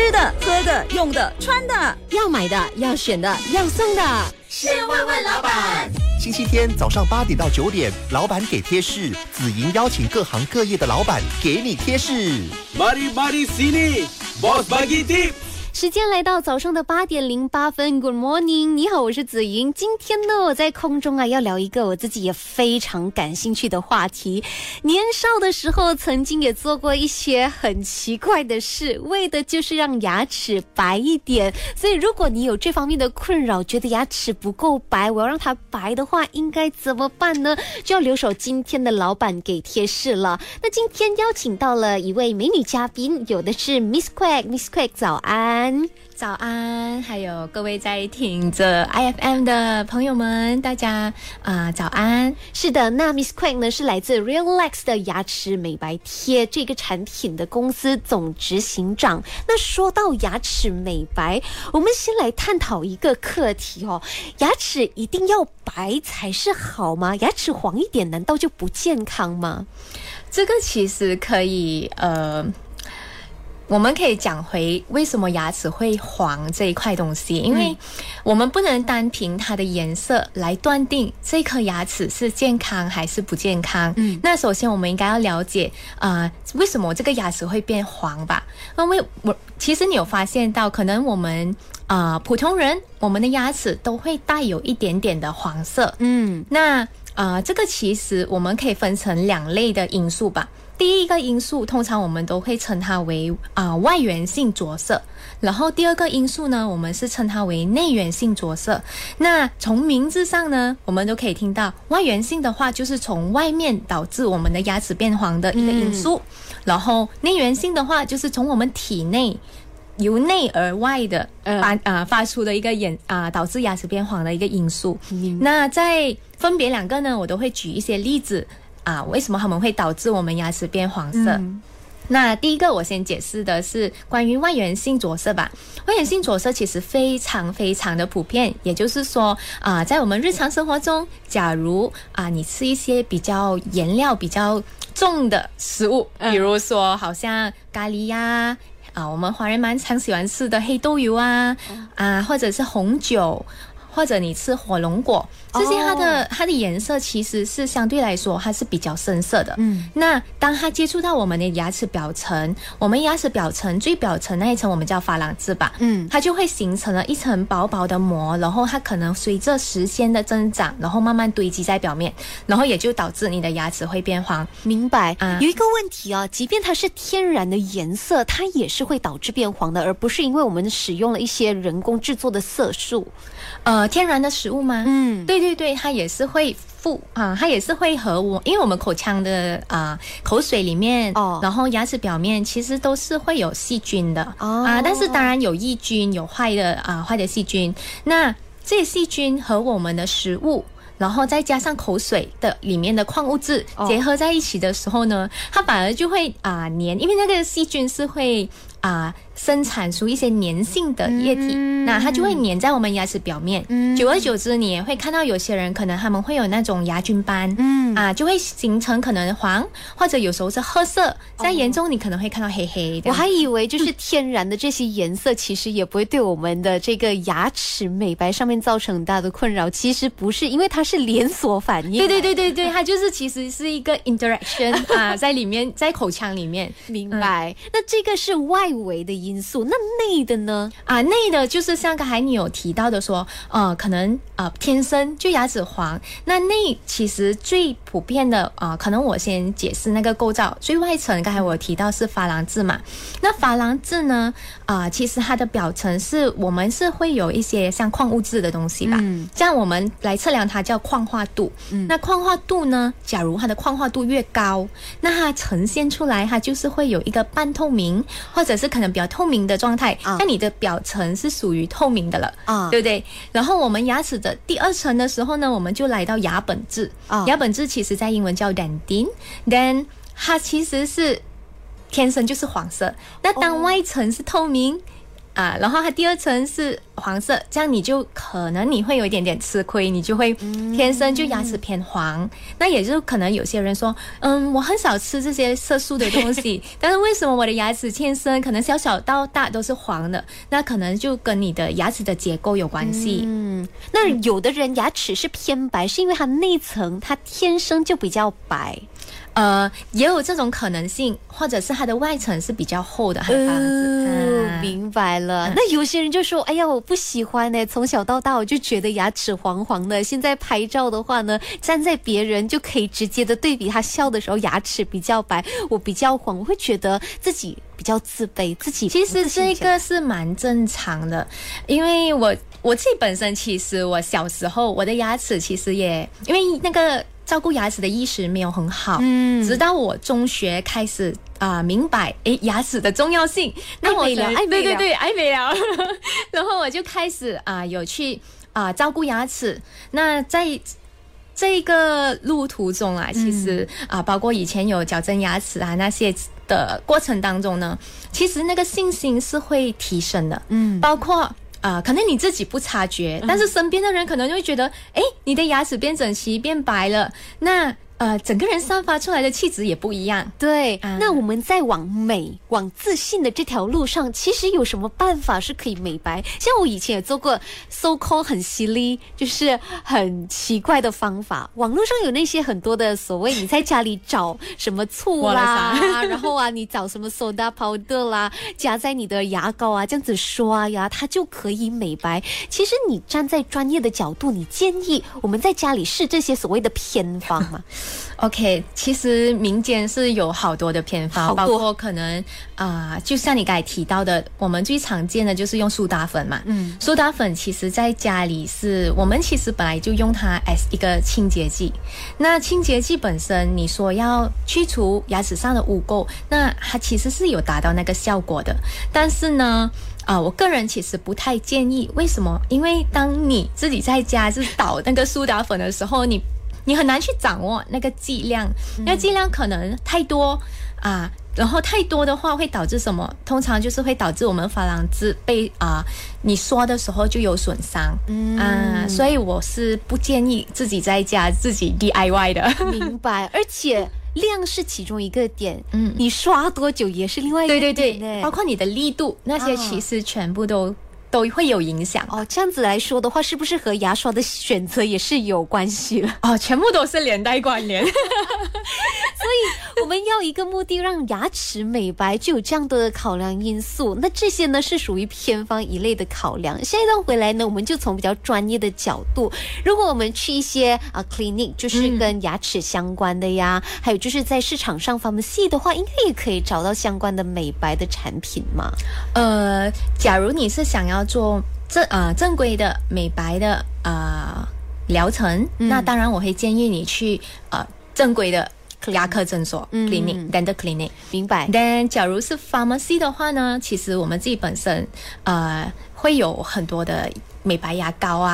吃的、喝的、用的、穿的，要买的、要选的、要送的，是问问老板。星期天早上8点到9点，老板给贴士。紫莹邀请各行各业的老板给你贴士。Mari sini, bos bagi tip。时间来到早上的8点08分 ，Good morning， 你好，我是紫莹。今天呢，我在空中啊要聊一个我自己也非常感兴趣的话题。年少的时候，曾经也做过一些很奇怪的事，为的就是让牙齿白一点。所以，如果你有这方面的困扰，觉得牙齿不够白，我要让它白的话，应该怎么办呢？就要留守今天的老板给贴士了。那今天邀请到了一位美女嘉宾，有的是 Miss Quek，Miss Quek 早安。早安，还有各位在听着 IFM 的朋友们，大家早安。是的，那 Miss Quek 呢是来自 Relex 的牙齿美白贴这个产品的公司总执行长。那说到牙齿美白，我们先来探讨一个课题哦，牙齿一定要白才是好吗？牙齿黄一点难道就不健康吗？这个其实可以我们可以讲回为什么牙齿会黄这一块东西，因为我们不能单凭它的颜色来断定这颗牙齿是健康还是不健康。那首先我们应该要了解为什么这个牙齿会变黄吧。因为其实你有发现到，可能我们普通人我们的牙齿都会带有一点点的黄色。那这个其实我们可以分成两类的因素吧。第一个因素通常我们都会称它为外源性着色，然后第二个因素呢，我们是称它为内源性着色。那从名字上呢，我们都可以听到外源性的话就是从外面导致我们的牙齿变黄的一个因素，然后内源性的话就是从我们体内由内而外的发出的一个导致牙齿变黄的一个因素。那在分别两个呢，我都会举一些例子为什么它们会导致我们牙齿变黄色。那第一个我先解释的是关于外源性着色吧。外源性着色其实非常非常的普遍，也就是说在我们日常生活中，假如你吃一些比较颜料比较重的食物，比如说好像咖喱呀我们华人蛮常喜欢吃的黑豆油或者是红酒，或者你吃火龙果，这些它的颜色其实是相对来说它是比较深色的。那当它接触到我们的牙齿表层，我们牙齿表层最表层那一层我们叫珐琅质吧，它就会形成了一层薄薄的膜，然后它可能随着时间的增长，然后慢慢堆积在表面，然后也就导致你的牙齿会变黄。明白。有一个问题即便它是天然的颜色，它也是会导致变黄的，而不是因为我们使用了一些人工制作的色素。天然的食物吗？对，它也是会它也是会和因为我们口腔的口水里面然后牙齿表面其实都是会有细菌的但是当然有益菌，有坏的细菌。那这些细菌和我们的食物，然后再加上口水的里面的矿物质结合在一起的时候呢，它反而就会黏，因为那个细菌是会生产出一些粘性的液体，那它就会粘在我们牙齿表面。久而久之，你也会看到有些人可能他们会有那种牙菌斑，就会形成可能黄，或者有时候是褐色，再严重你可能会看到黑黑的。我还以为就是天然的这些颜色其实也不会对我们的这个牙齿美白上面造成很大的困扰，其实不是，因为它是连锁反应。对，它就是其实是一个 interaction 在里面，在口腔里面。明白。那这个是外围的因素，那内的呢？内的就是像刚才你有提到的说可能天生就牙齿黄。那内其实最普遍的可能我先解释那个构造。最外层刚才我提到是珐琅质嘛，那珐琅质呢其实它的表层是我们是会有一些像矿物质的东西吧，像我们来测量它叫矿化度。那矿化度呢，假如它的矿化度越高，那它呈现出来它就是会有一个半透明或者是可能比较透明的状态，那你的表层是属于透明的了，对不对？然后我们牙齿的第二层的时候呢，我们就来到牙本质。牙本质其实在英文叫 dentin， then 它其实是天生就是黄色。那当外层是透明啊，然后它第二层是黄色，这样你就可能你会有一点点吃亏，你就会天生就牙齿偏黄。那也就可能有些人说，我很少吃这些色素的东西，但是为什么我的牙齿天生可能小小到大都是黄的？那可能就跟你的牙齿的结构有关系。那有的人牙齿是偏白，是因为它内层它天生就比较白。也有这种可能性，或者是它的外层是比较厚的，明白了。那有些人就说，哎呀，我不喜欢呢，从小到大我就觉得牙齿黄黄的，现在拍照的话呢，站在别人就可以直接的对比，他笑的时候牙齿比较白，我比较黄，我会觉得自己比较自卑，自己其实这个是蛮正常的。因为我自己本身，其实我小时候我的牙齿其实也因为那个照顾牙齿的意识没有很好，直到我中学开始明白牙齿的重要性，那我爱美了，然后我就开始有去照顾牙齿。那在这个路途中其实包括以前有矫正牙齿那些的过程当中呢，其实那个信心是会提升的，包括可能你自己不察觉，但是身边的人可能就会觉得，你的牙齿变整齐变白了，那整个人散发出来的气质也不一样。对，那我们在往美往自信的这条路上，其实有什么办法是可以美白？像我以前也做过 so called 很犀利，就是很奇怪的方法，网络上有那些很多的所谓你在家里找什么醋啦然后你找什么 soda powder 啦，加在你的牙膏这样子刷呀，它就可以美白。其实你站在专业的角度，你建议我们在家里试这些所谓的偏方吗？OK， 其实民间是有好多的偏方，包括可能就像你刚才提到的，我们最常见的就是用苏打粉嘛。苏打粉其实在家里是我们其实本来就用它 as 一个清洁剂。那清洁剂本身，你说要去除牙齿上的污垢，那它其实是有达到那个效果的。但是呢，我个人其实不太建议。为什么？因为当你自己在家是捣那个苏打粉的时候，你很难去掌握那个剂量，那剂量可能太多然后太多的话会导致什么？通常就是会导致我们珐琅质被你刷的时候就有损伤。所以我是不建议自己在家自己 DIY 的。明白，而且量是其中一个点，你刷多久也是另外一个点。对，包括你的力度那些，其实全部都会有影响。这样子来说的话，是不是和牙刷的选择也是有关系了？全部都是连带关联。所以我们要一个目的让牙齿美白，就有这样的考量因素。那这些呢是属于偏方一类的考量。下一段回来呢，我们就从比较专业的角度，如果我们去一些clinic， 就是跟牙齿相关的呀，还有就是在市场上 pharmacy 的话，应该也可以找到相关的美白的产品嘛。假如你是想要做正规的美白的疗程，那当然我会建议你去正规的牙科诊所 clinic，dental clinic。明白。但假如是 pharmacy 的话呢，其实我们自己本身会有很多的美白牙膏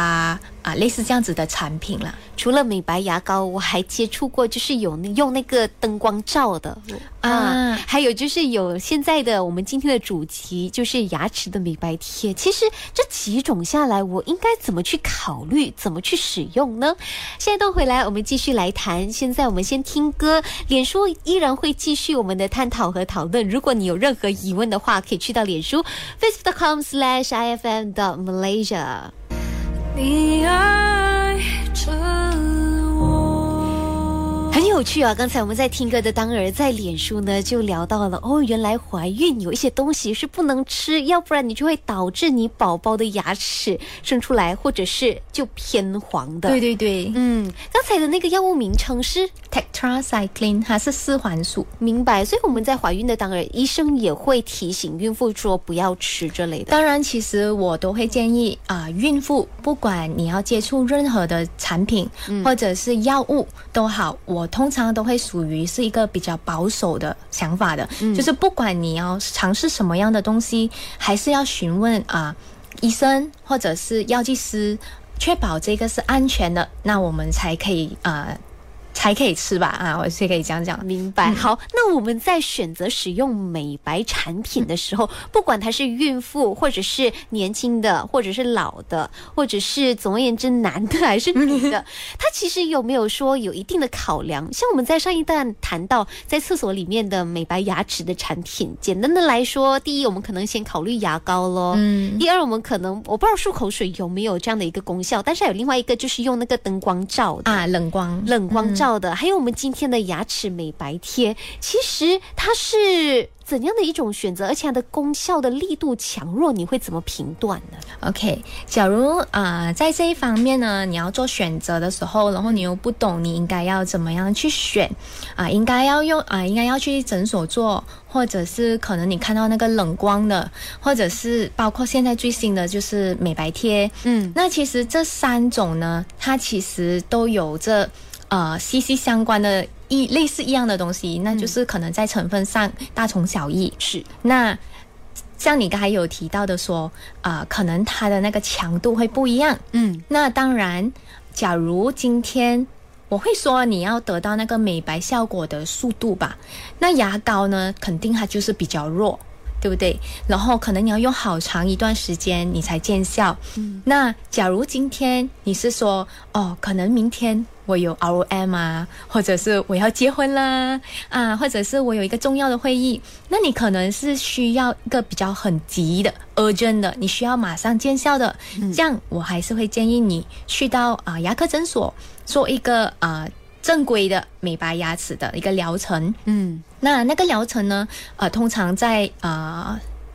类似这样子的产品啦。除了美白牙膏，我还接触过就是有用那个灯光罩的还有就是有现在的我们今天的主题就是牙齿的美白贴。其实这几种下来，我应该怎么去考虑，怎么去使用呢？下一段回来我们继续来谈。现在我们先听歌，脸书依然会继续我们的探讨和讨论。如果你有任何疑问的话，可以去到脸书 facebook.com/ifm.malaysia。你爱着我，很有趣刚才我们在听歌的当儿，在脸书呢就聊到了，原来怀孕有一些东西是不能吃，要不然你就会导致你宝宝的牙齿生出来或者是就偏黄的。对，刚才的那个药物名称是 Tetracycline， 它是四环素。明白。所以我们在怀孕的当儿，医生也会提醒孕妇说不要吃这类的。当然其实我都会建议孕妇不管你要接触任何的产品或者是药物都好，我通常都会属于是一个比较保守的想法的，就是不管你要尝试什么样的东西，还是要询问医生或者是药剂师，确保这个是安全的，那我们才可以才可以吃吧啊，我是可以讲。明白。好，那我们在选择使用美白产品的时候，不管它是孕妇或者是年轻的或者是老的，或者是总而言之男的还是女的，它其实有没有说有一定的考量？像我们在上一段谈到在厕所里面的美白牙齿的产品，简单的来说，第一我们可能先考虑牙膏咯，第二我们可能我不知道漱口水有没有这样的一个功效，但是还有另外一个就是用那个灯光照的啊，冷光照的，还有我们今天的牙齿美白贴，其实它是怎样的一种选择，而且它的功效的力度强弱你会怎么评断呢？ OK， 假如在这一方面呢，你要做选择的时候，然后你又不懂你应该要怎么样去选应该要用应该要去诊所做，或者是可能你看到那个冷光的，或者是包括现在最新的就是美白贴，那其实这三种呢，它其实都有着息息相关的类似一样的东西，那就是可能在成分上大同小异。是，那像你刚才有提到的说可能它的那个强度会不一样，那当然假如今天我会说你要得到那个美白效果的速度吧，那牙膏呢肯定它就是比较弱，对不对？然后可能你要用好长一段时间你才见效，那假如今天你是说哦，可能明天我有 ROM 啊，或者是我要结婚啦啊，或者是我有一个重要的会议，那你可能是需要一个比较很急的 urgent 的，你需要马上见效的，这样我还是会建议你去到牙科诊所做一个正规的美白牙齿的一个疗程。那个疗程呢通常在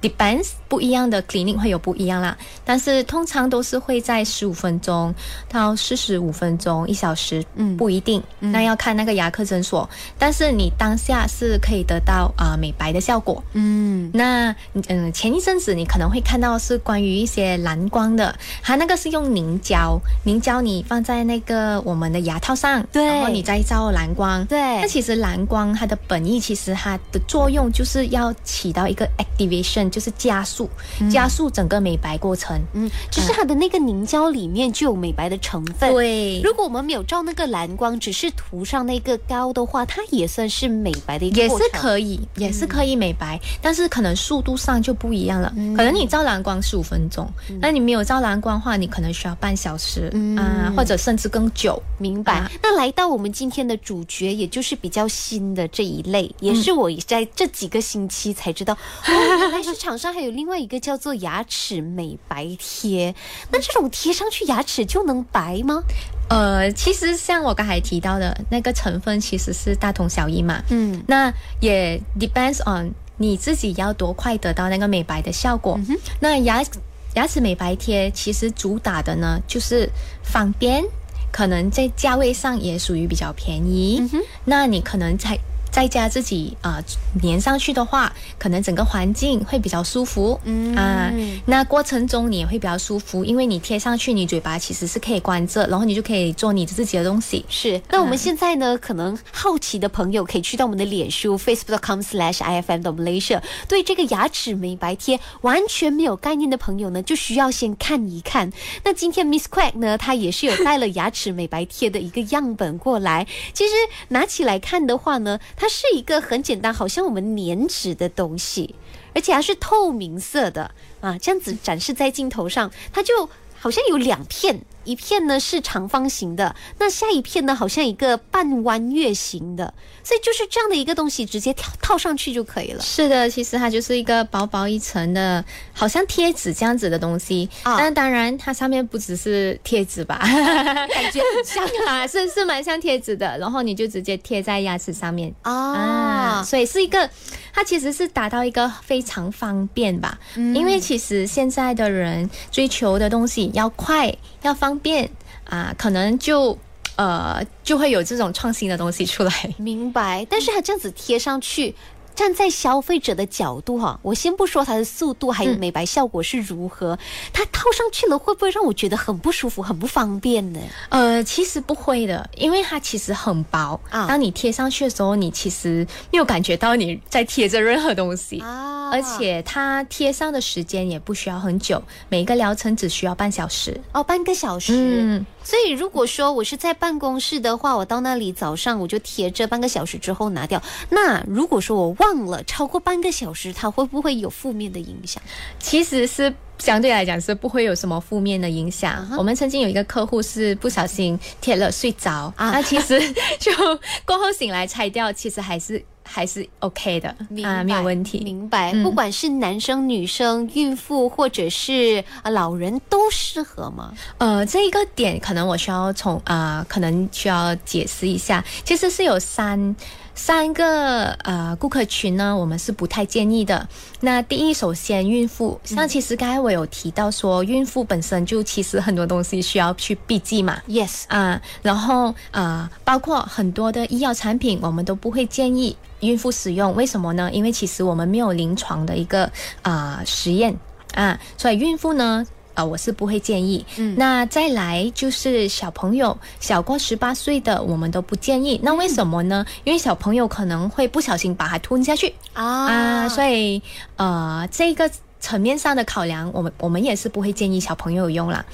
depends 不一样的 clinic 会有不一样啦，但是通常都是会在15分钟到45分钟一小时不一定，那要看那个牙科诊所，但是你当下是可以得到美白的效果。那前一阵子你可能会看到是关于一些蓝光的，它那个是用凝胶你放在那个我们的牙套上，对，然后你再照蓝光，对，那其实蓝光它的本意其实它的作用就是要起到一个 activation，就是加速整个美白过程，就是它的那个凝胶里面就有美白的成分。对，如果我们没有照那个蓝光，只是涂上那个膏的话，它也算是美白的一个过程，也是可以美白，但是可能速度上就不一样了。可能你照蓝光15分钟，那你没有照蓝光的话，你可能需要半小时或者甚至更久。明白。那来到我们今天的主角，也就是比较新的这一类，也是我在这几个星期才知道，但是市场上还有另外一个叫做牙齿美白贴，那这种贴上去牙齿就能白吗？其实像我刚才提到的那个成分其实是大同小异嘛，那也 depends on 你自己要多快得到那个美白的效果。那牙齿美白贴其实主打的呢就是方便，可能在价位上也属于比较便宜，那你可能在家自己粘上去的话，可能整个环境会比较舒服，那过程中你也会比较舒服，因为你贴上去你嘴巴其实是可以关着，然后你就可以做你自己的东西。是，那我们现在呢可能好奇的朋友可以去到我们的脸书 facebook.com/ifm.malaysia， 对这个牙齿美白贴完全没有概念的朋友呢，就需要先看一看。那今天 Miss Quek 呢，她也是有带了牙齿美白贴的一个样本过来，其实拿起来看的话呢，它是一个很简单好像我们粘纸的东西，而且它是透明色的这样子展示在镜头上，它就好像有两片，一片呢是长方形的，那下一片呢好像一个半弯月形的，所以就是这样的一个东西直接套上去就可以了。是的，其实它就是一个薄薄一层的好像贴纸这样子的东西，但当然它上面不只是贴纸吧感觉很像是蛮像贴纸的，然后你就直接贴在牙齿上面所以是一个它其实是达到一个非常方便吧，因为其实现在的人追求的东西要快要方便可能就会有这种创新的东西出来。明白。但是它这样子贴上去，站在消费者的角度我先不说它的速度还有美白效果是如何，它套上去了会不会让我觉得很不舒服很不方便呢？其实不会的，因为它其实很薄，当你贴上去的时候你其实没有感觉到你在贴着任何东西，而且它贴上的时间也不需要很久，每一个疗程只需要半小时，半个小时。所以如果说我是在办公室的话，我到那里早上我就贴着，半个小时之后拿掉。那如果说我忘了超过半个小时，它会不会有负面的影响？其实是相对来讲是不会有什么负面的影响。我们曾经有一个客户是不小心贴了睡着，那其实就过后醒来拆掉，其实还是 OK 的啊，没有问题。明白，不管是男生、女生、孕妇或者是老人都适合吗？这一个点可能我需要可能需要解释一下。其实是有三个顾客群呢，我们是不太建议的。那第一，首先孕妇，像其实刚才我有提到说，孕妇本身就其实很多东西需要去避忌嘛。Yes 然后包括很多的医药产品，我们都不会建议孕妇使用。为什么呢？因为其实我们没有临床的一个实验所以孕妇呢。我是不会建议。那再来就是小朋友，小过18岁的我们都不建议。那为什么呢？因为小朋友可能会不小心把它吞下去所以这个层面上的考量，我们也是不会建议小朋友用啦。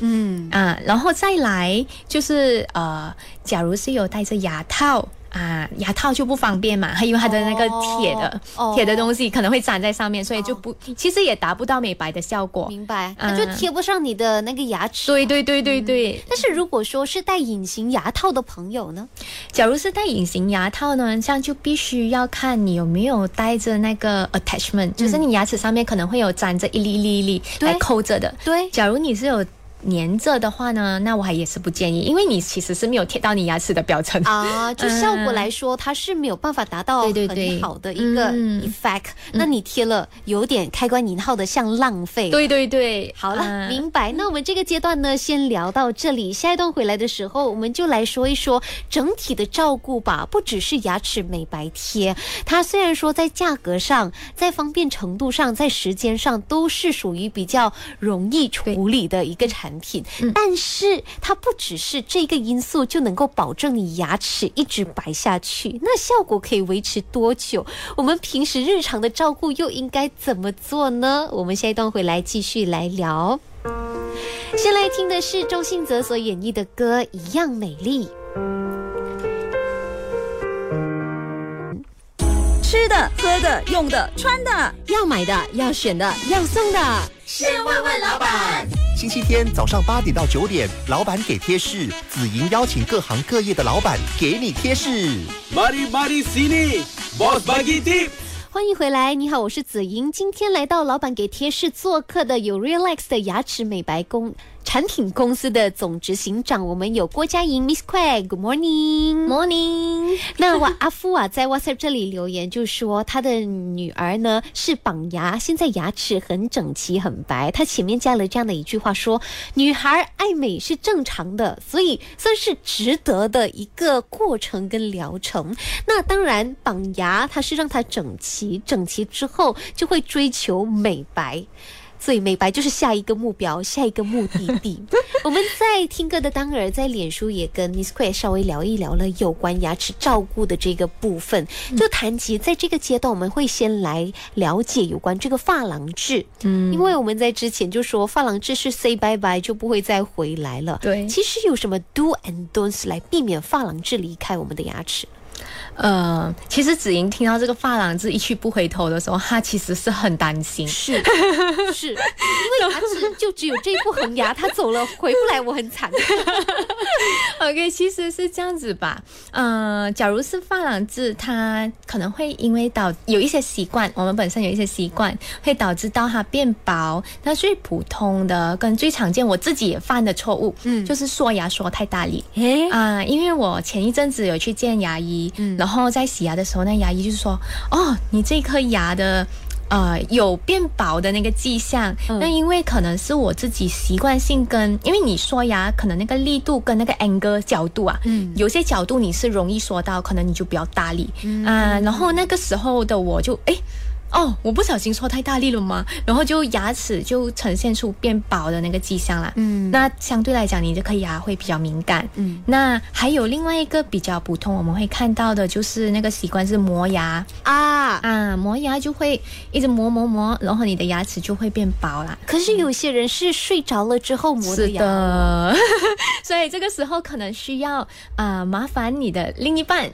然后再来就是假如是有戴着牙套。牙套就不方便嘛，因为它的那个铁的东西可能会粘在上面，所以就不，其实也达不到美白的效果。明白，它就贴不上你的那个牙齿。对。但是如果说是戴隐形牙套的朋友呢？假如是戴隐形牙套呢，这样就必须要看你有没有戴着那个 attachment，就是你牙齿上面可能会有粘着一粒来扣着的。对，假如你是有粘着的话呢，那我也是不建议，因为你其实是没有贴到你牙齿的表层就效果来说，它是没有办法达到很好的一个 effect。那你贴了有点开关引号的像浪费。对。好了，明白。那我们这个阶段呢，先聊到这里。下一段回来的时候，我们就来说一说整体的照顾吧，不只是牙齿美白贴，它虽然说在价格上、在方便程度上、在时间上都是属于比较容易处理的一个产品。但是它不只是这个因素就能够保证你牙齿一直白下去，那效果可以维持多久？我们平时日常的照顾又应该怎么做呢？我们下一段回来继续来聊。先来听的是周信哲所演绎的歌《一样美丽》。吃的、喝的、用的、穿的，要买的、要选的、要送的，是问问老板。星期天早上8点到9点，老板给贴士。紫莹邀请各行各业的老板给你贴士。Mari sini, bos bagi tip。欢迎回来，你好，我是紫莹。今天来到老板给贴士做客的有 Relex 的牙齿美白产品公司的总执行长，我们有郭嘉莹 Miss Quek。Good morning， Morning。那阿夫在 WhatsApp 这里留言，就说他的女儿呢是绑牙，现在牙齿很整齐很白。他前面加了这样的一句话说：“女孩爱美是正常的，所以算是值得的一个过程跟疗程。”那当然，绑牙它是让它整齐，整齐之后就会追求美白。所以美白就是下一个目标，下一个目的地。我们在听歌的当儿，在脸书也跟 Miss Quek 稍微聊一聊了有关牙齿照顾的这个部分，就谈及在这个阶段，我们会先来了解有关这个珐琅质。因为我们在之前就说珐琅质是 say bye bye 就不会再回来了。对，其实有什么 do and don'ts 来避免珐琅质离开我们的牙齿？其实子莹听到这个珐琅质一去不回头的时候，她其实是很担心，是因为牙齿就只有这一副恒牙，她走了回不来，我很惨。OK， 其实是这样子吧。假如是珐琅质，它可能会因为有一些习惯，我们本身有一些习惯会导致到它变薄。那最普通的跟最常见，我自己也犯的错误，就是刷牙刷太大力。因为我前一阵子有去见牙医。然后在洗牙的时候，那牙医就说：“哦，你这颗牙的有变薄的那个迹象。”那因为可能是我自己习惯性跟，因为你刷牙可能那个力度跟那个 angle 角度有些角度你是容易刷到，可能你就比较大力然后那个时候的我就哦，我不小心说太大力了吗？然后就牙齿就呈现出变薄的那个迹象啦。嗯，那相对来讲你的颗牙会比较敏感。嗯，那还有另外一个比较普通我们会看到的就是那个习惯是磨牙啊，磨牙就会一直磨，然后你的牙齿就会变薄啦。可是有些人是睡着了之后磨的牙。是的所以这个时候可能需要麻烦你的另一半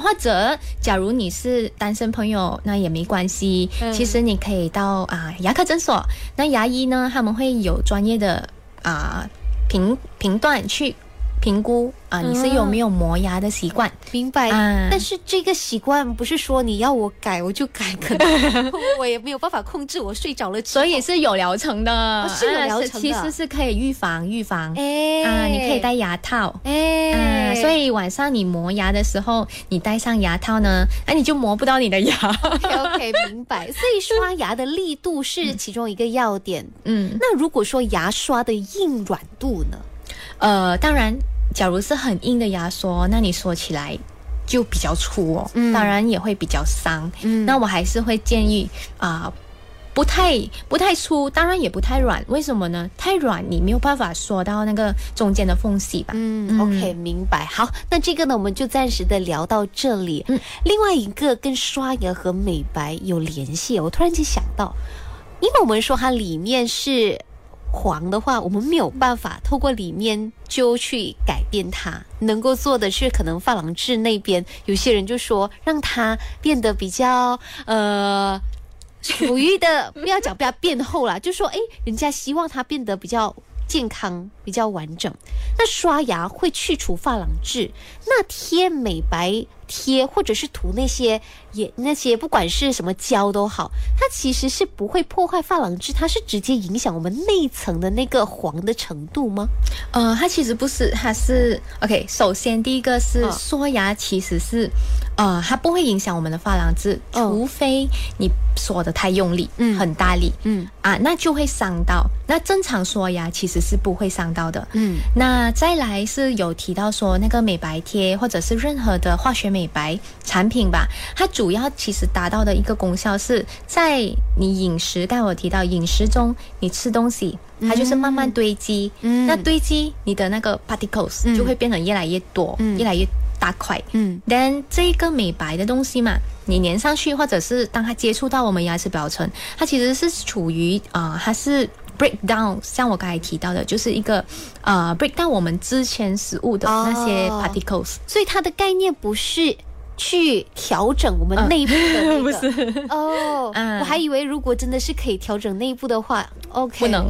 或者假如你是单身朋友那也没关系，其实你可以到牙科诊所，那牙医呢他们会有专业的评断去评估你是有没有磨牙的习惯。明白。但是这个习惯不是说你要我改我就改，可能我也没有办法控制我睡着了之后，所以是有疗程的，是有疗程的，其实是可以预防你可以戴牙套所以晚上你磨牙的时候你戴上牙套呢你就磨不到你的牙OK 明白。所以刷牙的力度是其中一个要点。嗯，那如果说牙刷的硬软度呢？当然假如是很硬的牙刷那你说起来就比较粗哦，当然也会比较伤。那我还是会建议不太粗，当然也不太软。为什么呢？太软你没有办法说到那个中间的缝隙吧。OK 明白。好，那这个呢我们就暂时的聊到这里。另外一个跟刷牙和美白有联系，我突然间想到，因为我们说它里面是黄的话我们没有办法透过里面就去改变它，能够做的是可能珐琅质那边有些人就说让它变得比较属于的不要讲不要变厚啦，就说人家希望它变得比较健康比较完整。那刷牙会去除珐琅质，那贴美白贴或者是涂那些不管是什么胶都好，它其实是不会破坏珐琅质，它是直接影响我们内层的那个黄的程度吗？它其实不是，它是 OK。首先第一个是刷牙，其实是它不会影响我们的珐琅质，除非你刷得太用力，很大力，那就会伤到。那正常刷牙其实是不会伤到的。那再来是有提到说那个美白贴或者是任何的化学美白产品吧，它主要其实达到的一个功效是在你饮食，刚才我提到饮食中你吃东西它就是慢慢堆积，那堆积你的那个 particles 就会变成越来越多，越来越大块。但这个美白的东西嘛，你粘上去或者是当它接触到我们牙齿表层，它其实是处于它是 breakdown， 像我刚才提到的就是一个breakdown 我们之前食物的那些 particles， 所以它的概念不是去调整我们内部的那个我还以为如果真的是可以调整内部的话 OK 不能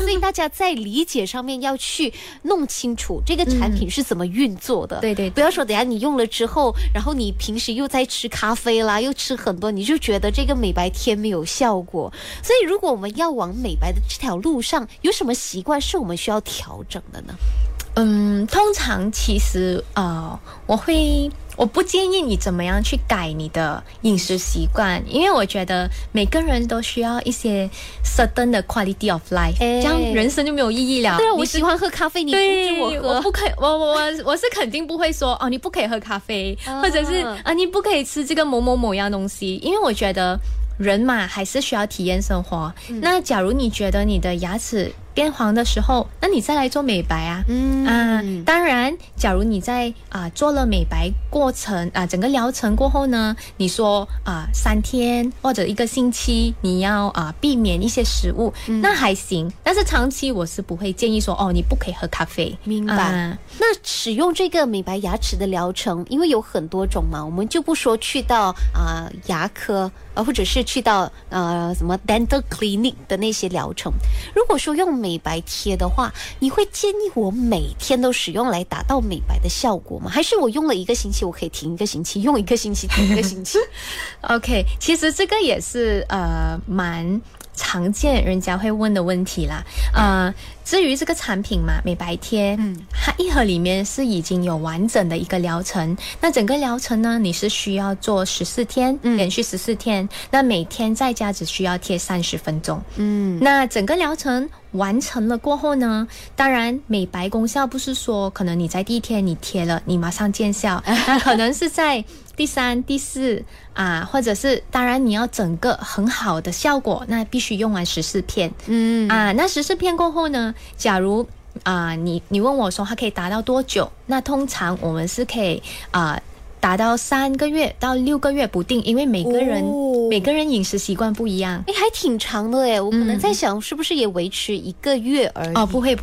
所以大家在理解上面要去弄清楚这个产品是怎么运作的。对，不要说等下你用了之后然后你平时又在吃咖啡啦又吃很多，你就觉得这个美白贴没有效果。所以如果我们要往美白的这条路上有什么习惯是我们需要调整的呢？通常其实我不建议你怎么样去改你的饮食习惯，因为我觉得每个人都需要一些 certain 的 quality of life， 这样人生就没有意义了。对，我喜欢喝咖啡，你不准我喝，我不可以，我是肯定不会说你不可以喝咖啡，或者是你不可以吃这个某样东西，因为我觉得人嘛还是需要体验生活。那假如你觉得你的牙齿变黄的时候，那你再来做美白当然假如你在做了美白过程整个疗程过后呢，你说3天或者1个星期你要避免一些食物，那还行。但是长期我是不会建议说你不可以喝咖啡。明白。那使用这个美白牙齿的疗程因为有很多种嘛，我们就不说去到牙科或者是去到什么 dental clinic 的那些疗程。如果说用美白贴的话，你会建议我每天都使用来达到美白的效果吗？还是我用了1个星期我可以停1个星期，用1个星期停1个星期OK， 其实这个也是蛮常见人家会问的问题啦。至于这个产品嘛，美白贴它一盒里面是已经有完整的一个疗程，那整个疗程呢你是需要做14天，连续14天，那每天在家只需要贴30分钟。那整个疗程完成了过后呢，当然美白功效不是说可能你在第1天你贴了你马上见效，那可能是在第三、第四啊，或者是当然你要整个很好的效果，那必须用完14片。嗯啊，那14片过后呢，假如啊你问我说它可以达到多久，那通常我们是可以啊达到3个月到6个月不定，因为每个人饮食习惯不一样。哎，还挺长的哎，我可能在想是不是也维持1个月而已。哦，不会，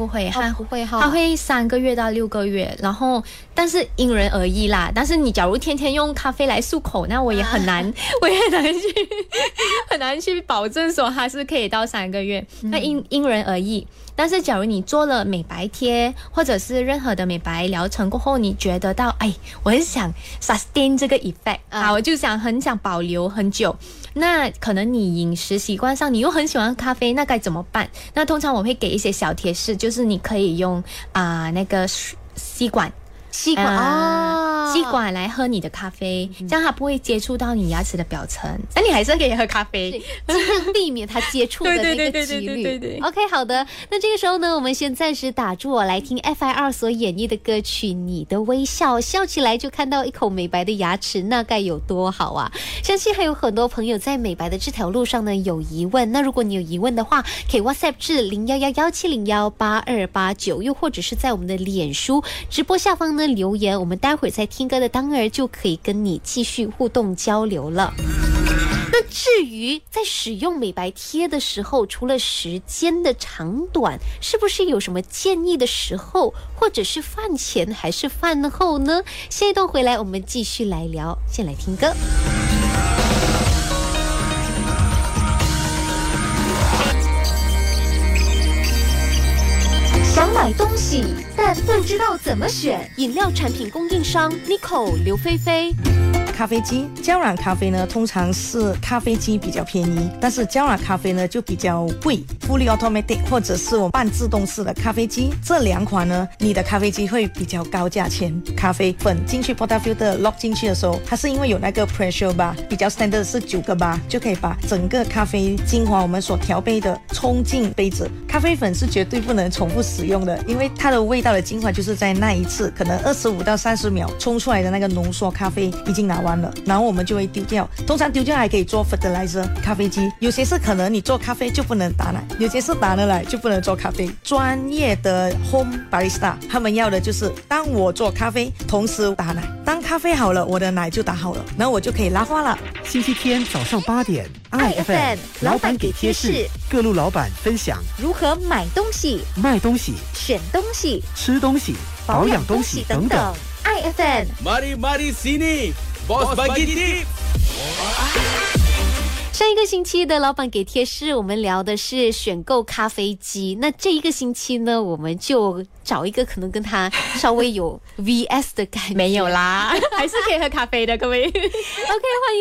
它会3个月到6个月，然后但是因人而异啦。但是你假如天天用咖啡来漱口，那我也很难，我也很难去保证说它是可以到3个月，那因人而异。但是假如你做了美白贴或者是任何的美白疗程过后，你觉得到哎，我很想 sustain 这个 effect 啊，我就很想保留很久，那可能你饮食习惯上你又很喜欢咖啡，那该怎么办？那通常我会给一些小提示，就是你可以用那个吸管吸管来喝你的咖啡，这样它不会接触到你牙齿的表层，但你还是可以喝咖啡，尽量避免它接触的那个几率。对 OK， 好的，那这个时候呢，我们先暂时打住，来听 FIR 所演绎的歌曲《你的微笑》，笑起来就看到一口美白的牙齿，那该有多好啊！相信还有很多朋友在美白的这条路上呢有疑问，那如果你有疑问的话，可以 WhatsApp 至01117018289，又或者是在我们的脸书直播下方呢留言，我们待会儿在听歌的当儿就可以跟你继续互动交流了。那至于在使用美白贴的时候，除了时间的长短，是不是有什么建议的时候，或者是饭前还是饭后呢？下一段回来我们继续来聊，先来听歌。想买东西但不知道怎么选，饮料产品供应商 Nico 刘菲菲。咖啡机胶软咖啡呢，通常是咖啡机比较便宜，但是胶软咖啡呢就比较贵。Fully automatic 或者是我半自动式的咖啡机，这2款呢，你的咖啡机会比较高价钱。咖啡粉进去 portafilter lock 进去的时候，它是因为有那个 pressure bar， 比较 standard 是9个bar，就可以把整个咖啡精华我们所调配的冲进杯子。咖啡粉是绝对不能重复使用的，因为它的味道的精华就是在那一次可能25到30秒冲出来的那个浓缩咖啡已经拿完。然后我们就会丢掉，通常丢掉还可以做 fertilizer。 咖啡机有些是可能你做咖啡就不能打奶，有些是打了奶就不能做咖啡。专业的 home barista 他们要的就是当我做咖啡同时打奶，当咖啡好了我的奶就打好了，然后我就可以拉花了。星期天早上8点， IFM 老板给贴士，各路老板分享如何买东西、卖东西、选东西、吃东西、保养东西等等。 IFM Mari Mari Sini Bos bagi tips。 上一个星期的老板给贴士，我们聊的是选购咖啡机。那这一个星期呢，我们就找一个可能跟他稍微有 VS 的感觉。没有啦，还是可以喝咖啡的，各位。OK， 欢迎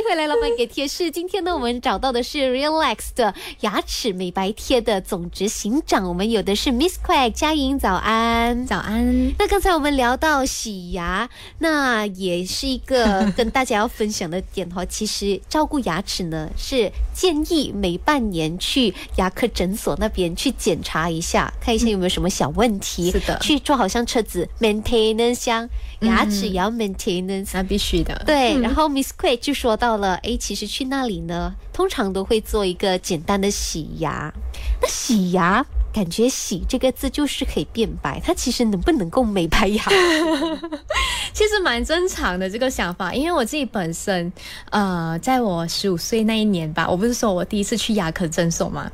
回来，老板给贴士。今天呢，我们找到的是 Relex 的牙齿美白贴的总执行长，我们有的是 Miss Quek 佳莹，早安。早安。那刚才我们聊到洗牙，那也是一个跟大家要分享的点哈。其实照顾牙齿呢，是建议每半年去牙科诊所那边去检查一下，看一下有没有什么小问题。是的。去做好像车子 maintenance 箱，牙齿也要 maintenance， 那必须的。对，然后 Miss Quek 就说到了，哎，其实去那里呢，通常都会做一个简单的洗牙。那洗牙，感觉洗这个字就是可以变白，它其实能不能够美白牙？其实蛮正常的这个想法，因为我自己本身，在我15岁那一年吧，我不是说我第一次去牙科诊所嘛，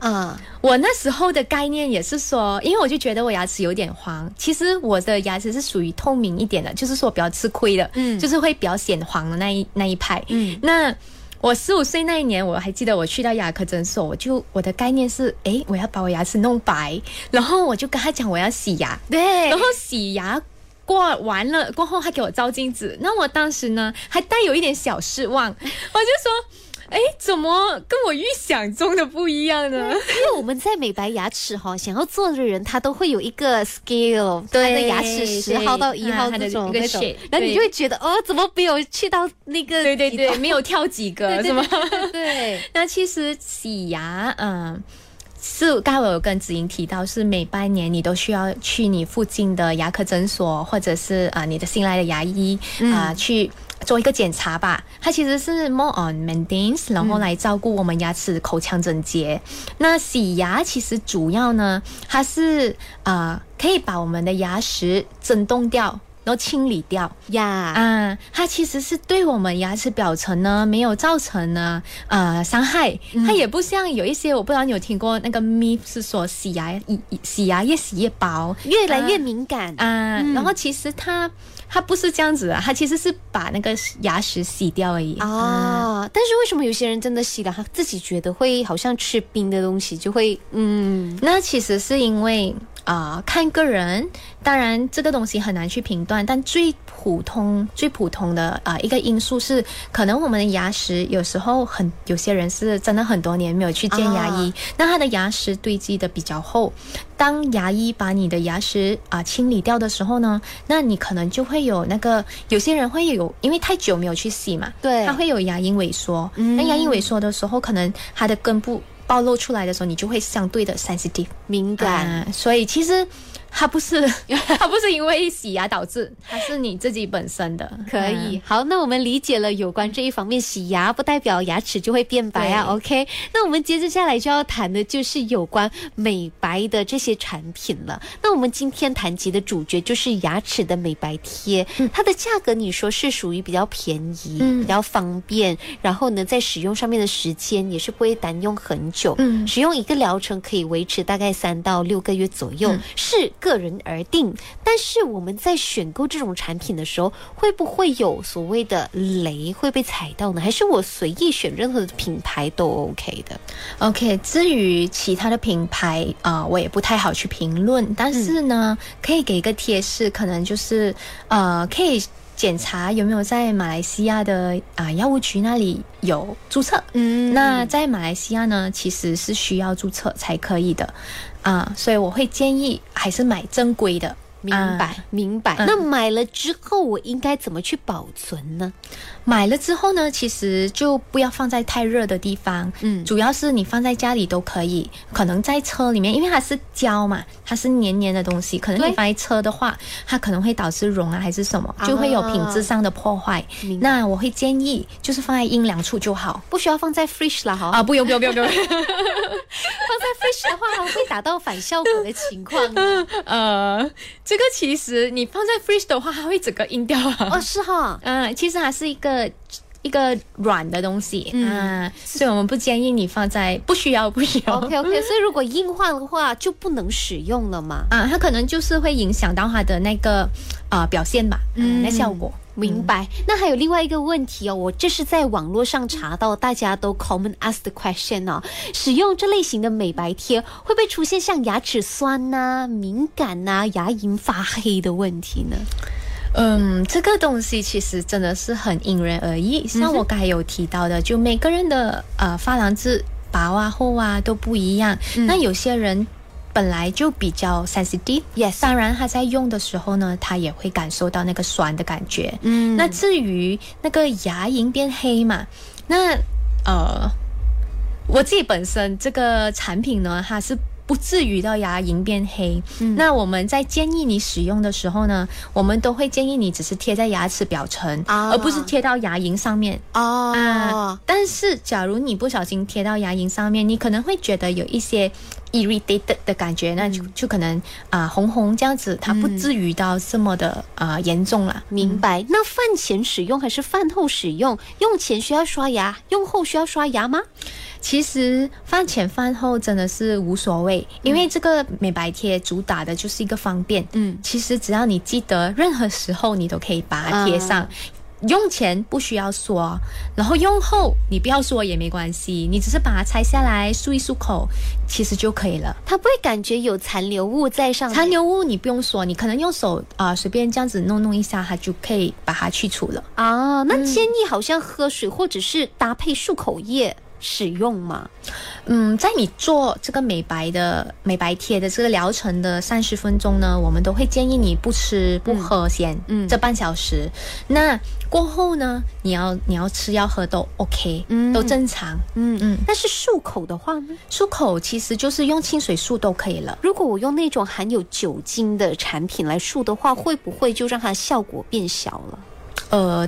我那时候的概念也是说，因为我就觉得我牙齿有点黄，其实我的牙齿是属于透明一点的，就是说比较吃亏的，就是会比较显黄的那一派，那。我15岁那一年，我还记得我去到牙科诊所，我的概念是，诶，我要把我牙齿弄白，然后我就跟他讲我要洗牙，对，然后洗牙过后，他给我照镜子，那我当时呢还带有一点小失望，我就说。哎，怎么跟我预想中的不一样呢？因为我们在美白牙齿哈，想要做的人他都会有一个 scale， 他的牙齿10号到1号那种，然后你就会觉得哦，怎么没有去到那个？对，没有跳几个，什么？对。那其实洗牙，是刚才我有跟子莹提到，是每半年你都需要去你附近的牙科诊所，或者是你的新来的牙医去。做一个检查吧，它其实是 more on maintenance， 然后来照顾我们牙齿、口腔整洁。那洗牙其实主要呢，它是可以把我们的牙石震动掉，然后清理掉呀啊，它其实是对我们牙齿表层呢没有造成呢伤害，它也不像有一些我不知道你有听过那个 myth 是说洗牙越洗越薄，越来越敏感啊，然后其实它不是这样子啊，它其实是把那个牙石洗掉而已啊。但是为什么有些人真的洗了，他自己觉得会好像吃冰的东西就会那其实是因为看个人，当然这个东西很难去评断，但最普通的一个因素是，可能我们的牙石有时候有些人是真的很多年没有去见牙医，那他的牙石堆积的比较厚，当牙医把你的牙石清理掉的时候呢，那你可能就会有那个，有些人会有，因为太久没有去洗嘛，对，他会有牙龈萎缩，那牙龈萎缩的时候，可能他的根部暴露出来的时候，你就会相对的 sensitive 敏感，所以其实它不是因为洗牙导致，它是你自己本身的。可以，好，那我们理解了有关这一方面，洗牙不代表牙齿就会变白啊。OK， 那我们接着下来就要谈的就是有关美白的这些产品了。那我们今天谈及的主角就是牙齿的美白贴，它的价格你说是属于比较便宜，比较方便，然后呢，在使用上面的时间也是不会单用很久，使用一个疗程可以维持大概3到6个月左右，是个人而定。但是我们在选购这种产品的时候，会不会有所谓的雷会被踩到呢？还是我随意选任何的品牌都 OK 的 ？OK， 至于其他的品牌我也不太好去评论，但是呢，可以给一个贴士，可能就是可以检查有没有在马来西亚的药物局那里有注册。那在马来西亚呢，其实是需要注册才可以的所以我会建议还是买正规的。明白。那买了之后我应该怎么去保存呢？买了之后呢，其实就不要放在太热的地方，主要是你放在家里都可以，可能在车里面，因为它是胶嘛，它是黏黏的东西，可能你放在车的话，它可能会导致绒啊还是什么，就会有品质上的破坏。那我会建议就是放在阴凉处就好，不需要放在 fridge 啦。不用放在 fridge 的话会达到反效果的情况。这个其实你放在 fridge 的话，它会整个硬掉啊。是哈。其实它是一个软的东西，所以我们不建议你放在，不需要。OK， 所以如果硬化的话就不能使用了嘛。它可能就是会影响到它的那个表现吧，那效果。明白。那还有另外一个问题哦，我这是在网络上查到大家都 common ask the question 哦，使用这类型的美白贴会不会出现像牙齿酸啊、敏感啊、牙龈发黑的问题呢？这个东西其实真的是很因人而异，像我刚才有提到的，就每个人的珐琅质薄啊、厚啊都不一样，那有些人本来就比较 sensitive， 当然他在用的时候呢，他也会感受到那个酸的感觉。那至于那个牙龈变黑嘛，那我自己本身这个产品呢，它是不至于到牙龈变黑。那我们在建议你使用的时候呢，我们都会建议你只是贴在牙齿表层，而不是贴到牙龈上面。但是假如你不小心贴到牙龈上面，你可能会觉得有一些irritated 的感觉，那就可能红这样子，它不至于到这么的严重啦。明白。那饭前使用还是饭后使用？用前需要刷牙，用后需要刷牙吗？其实饭前饭后真的是无所谓，因为这个美白贴主打的就是一个方便。其实只要你记得，任何时候你都可以把它贴上。用前不需要说，然后用后你不要说也没关系，你只是把它拆下来漱一漱口，其实就可以了。它不会感觉有残留物在上面。残留物你不用说，你可能用手随便这样子弄一下，它就可以把它去除了。那建议好像喝水或者是搭配漱口液使用嘛？在你做这个美白贴的这个疗程的30分钟呢，我们都会建议你不吃不喝先，这半小时。那过后呢，你要吃要喝都 OK， 都正常。但是漱口的话呢？漱口其实就是用清水漱都可以了。如果我用那种含有酒精的产品来漱的话，会不会就让它效果变小了？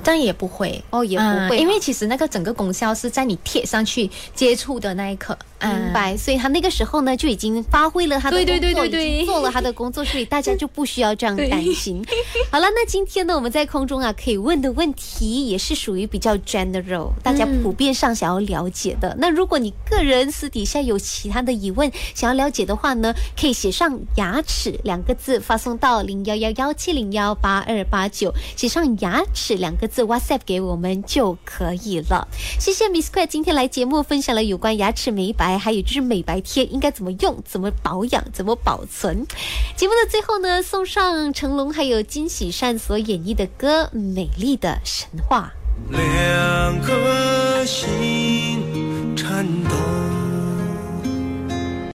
但也不会哦，也不会，因为其实那个整个功效是在你贴上去接触的那一刻，明白？所以他那个时候呢就已经发挥了他的工作，已经做了他的工作，所以大家就不需要这样担心。好了，那今天呢我们在空中啊可以问的问题也是属于比较 general， 大家普遍上想要了解的。那如果你个人私底下有其他的疑问想要了解的话呢，可以写上牙齿两个字发送到011170182889，写上牙齿两个字 WhatsApp 给我们就可以了。谢谢 Miss Quek 今天来节目分享了有关牙齿美白，还有就是美白贴应该怎么用、怎么保养、怎么保存。节目的最后呢，送上成龙还有金喜善所演绎的歌《美丽的神话》。两颗心颤动，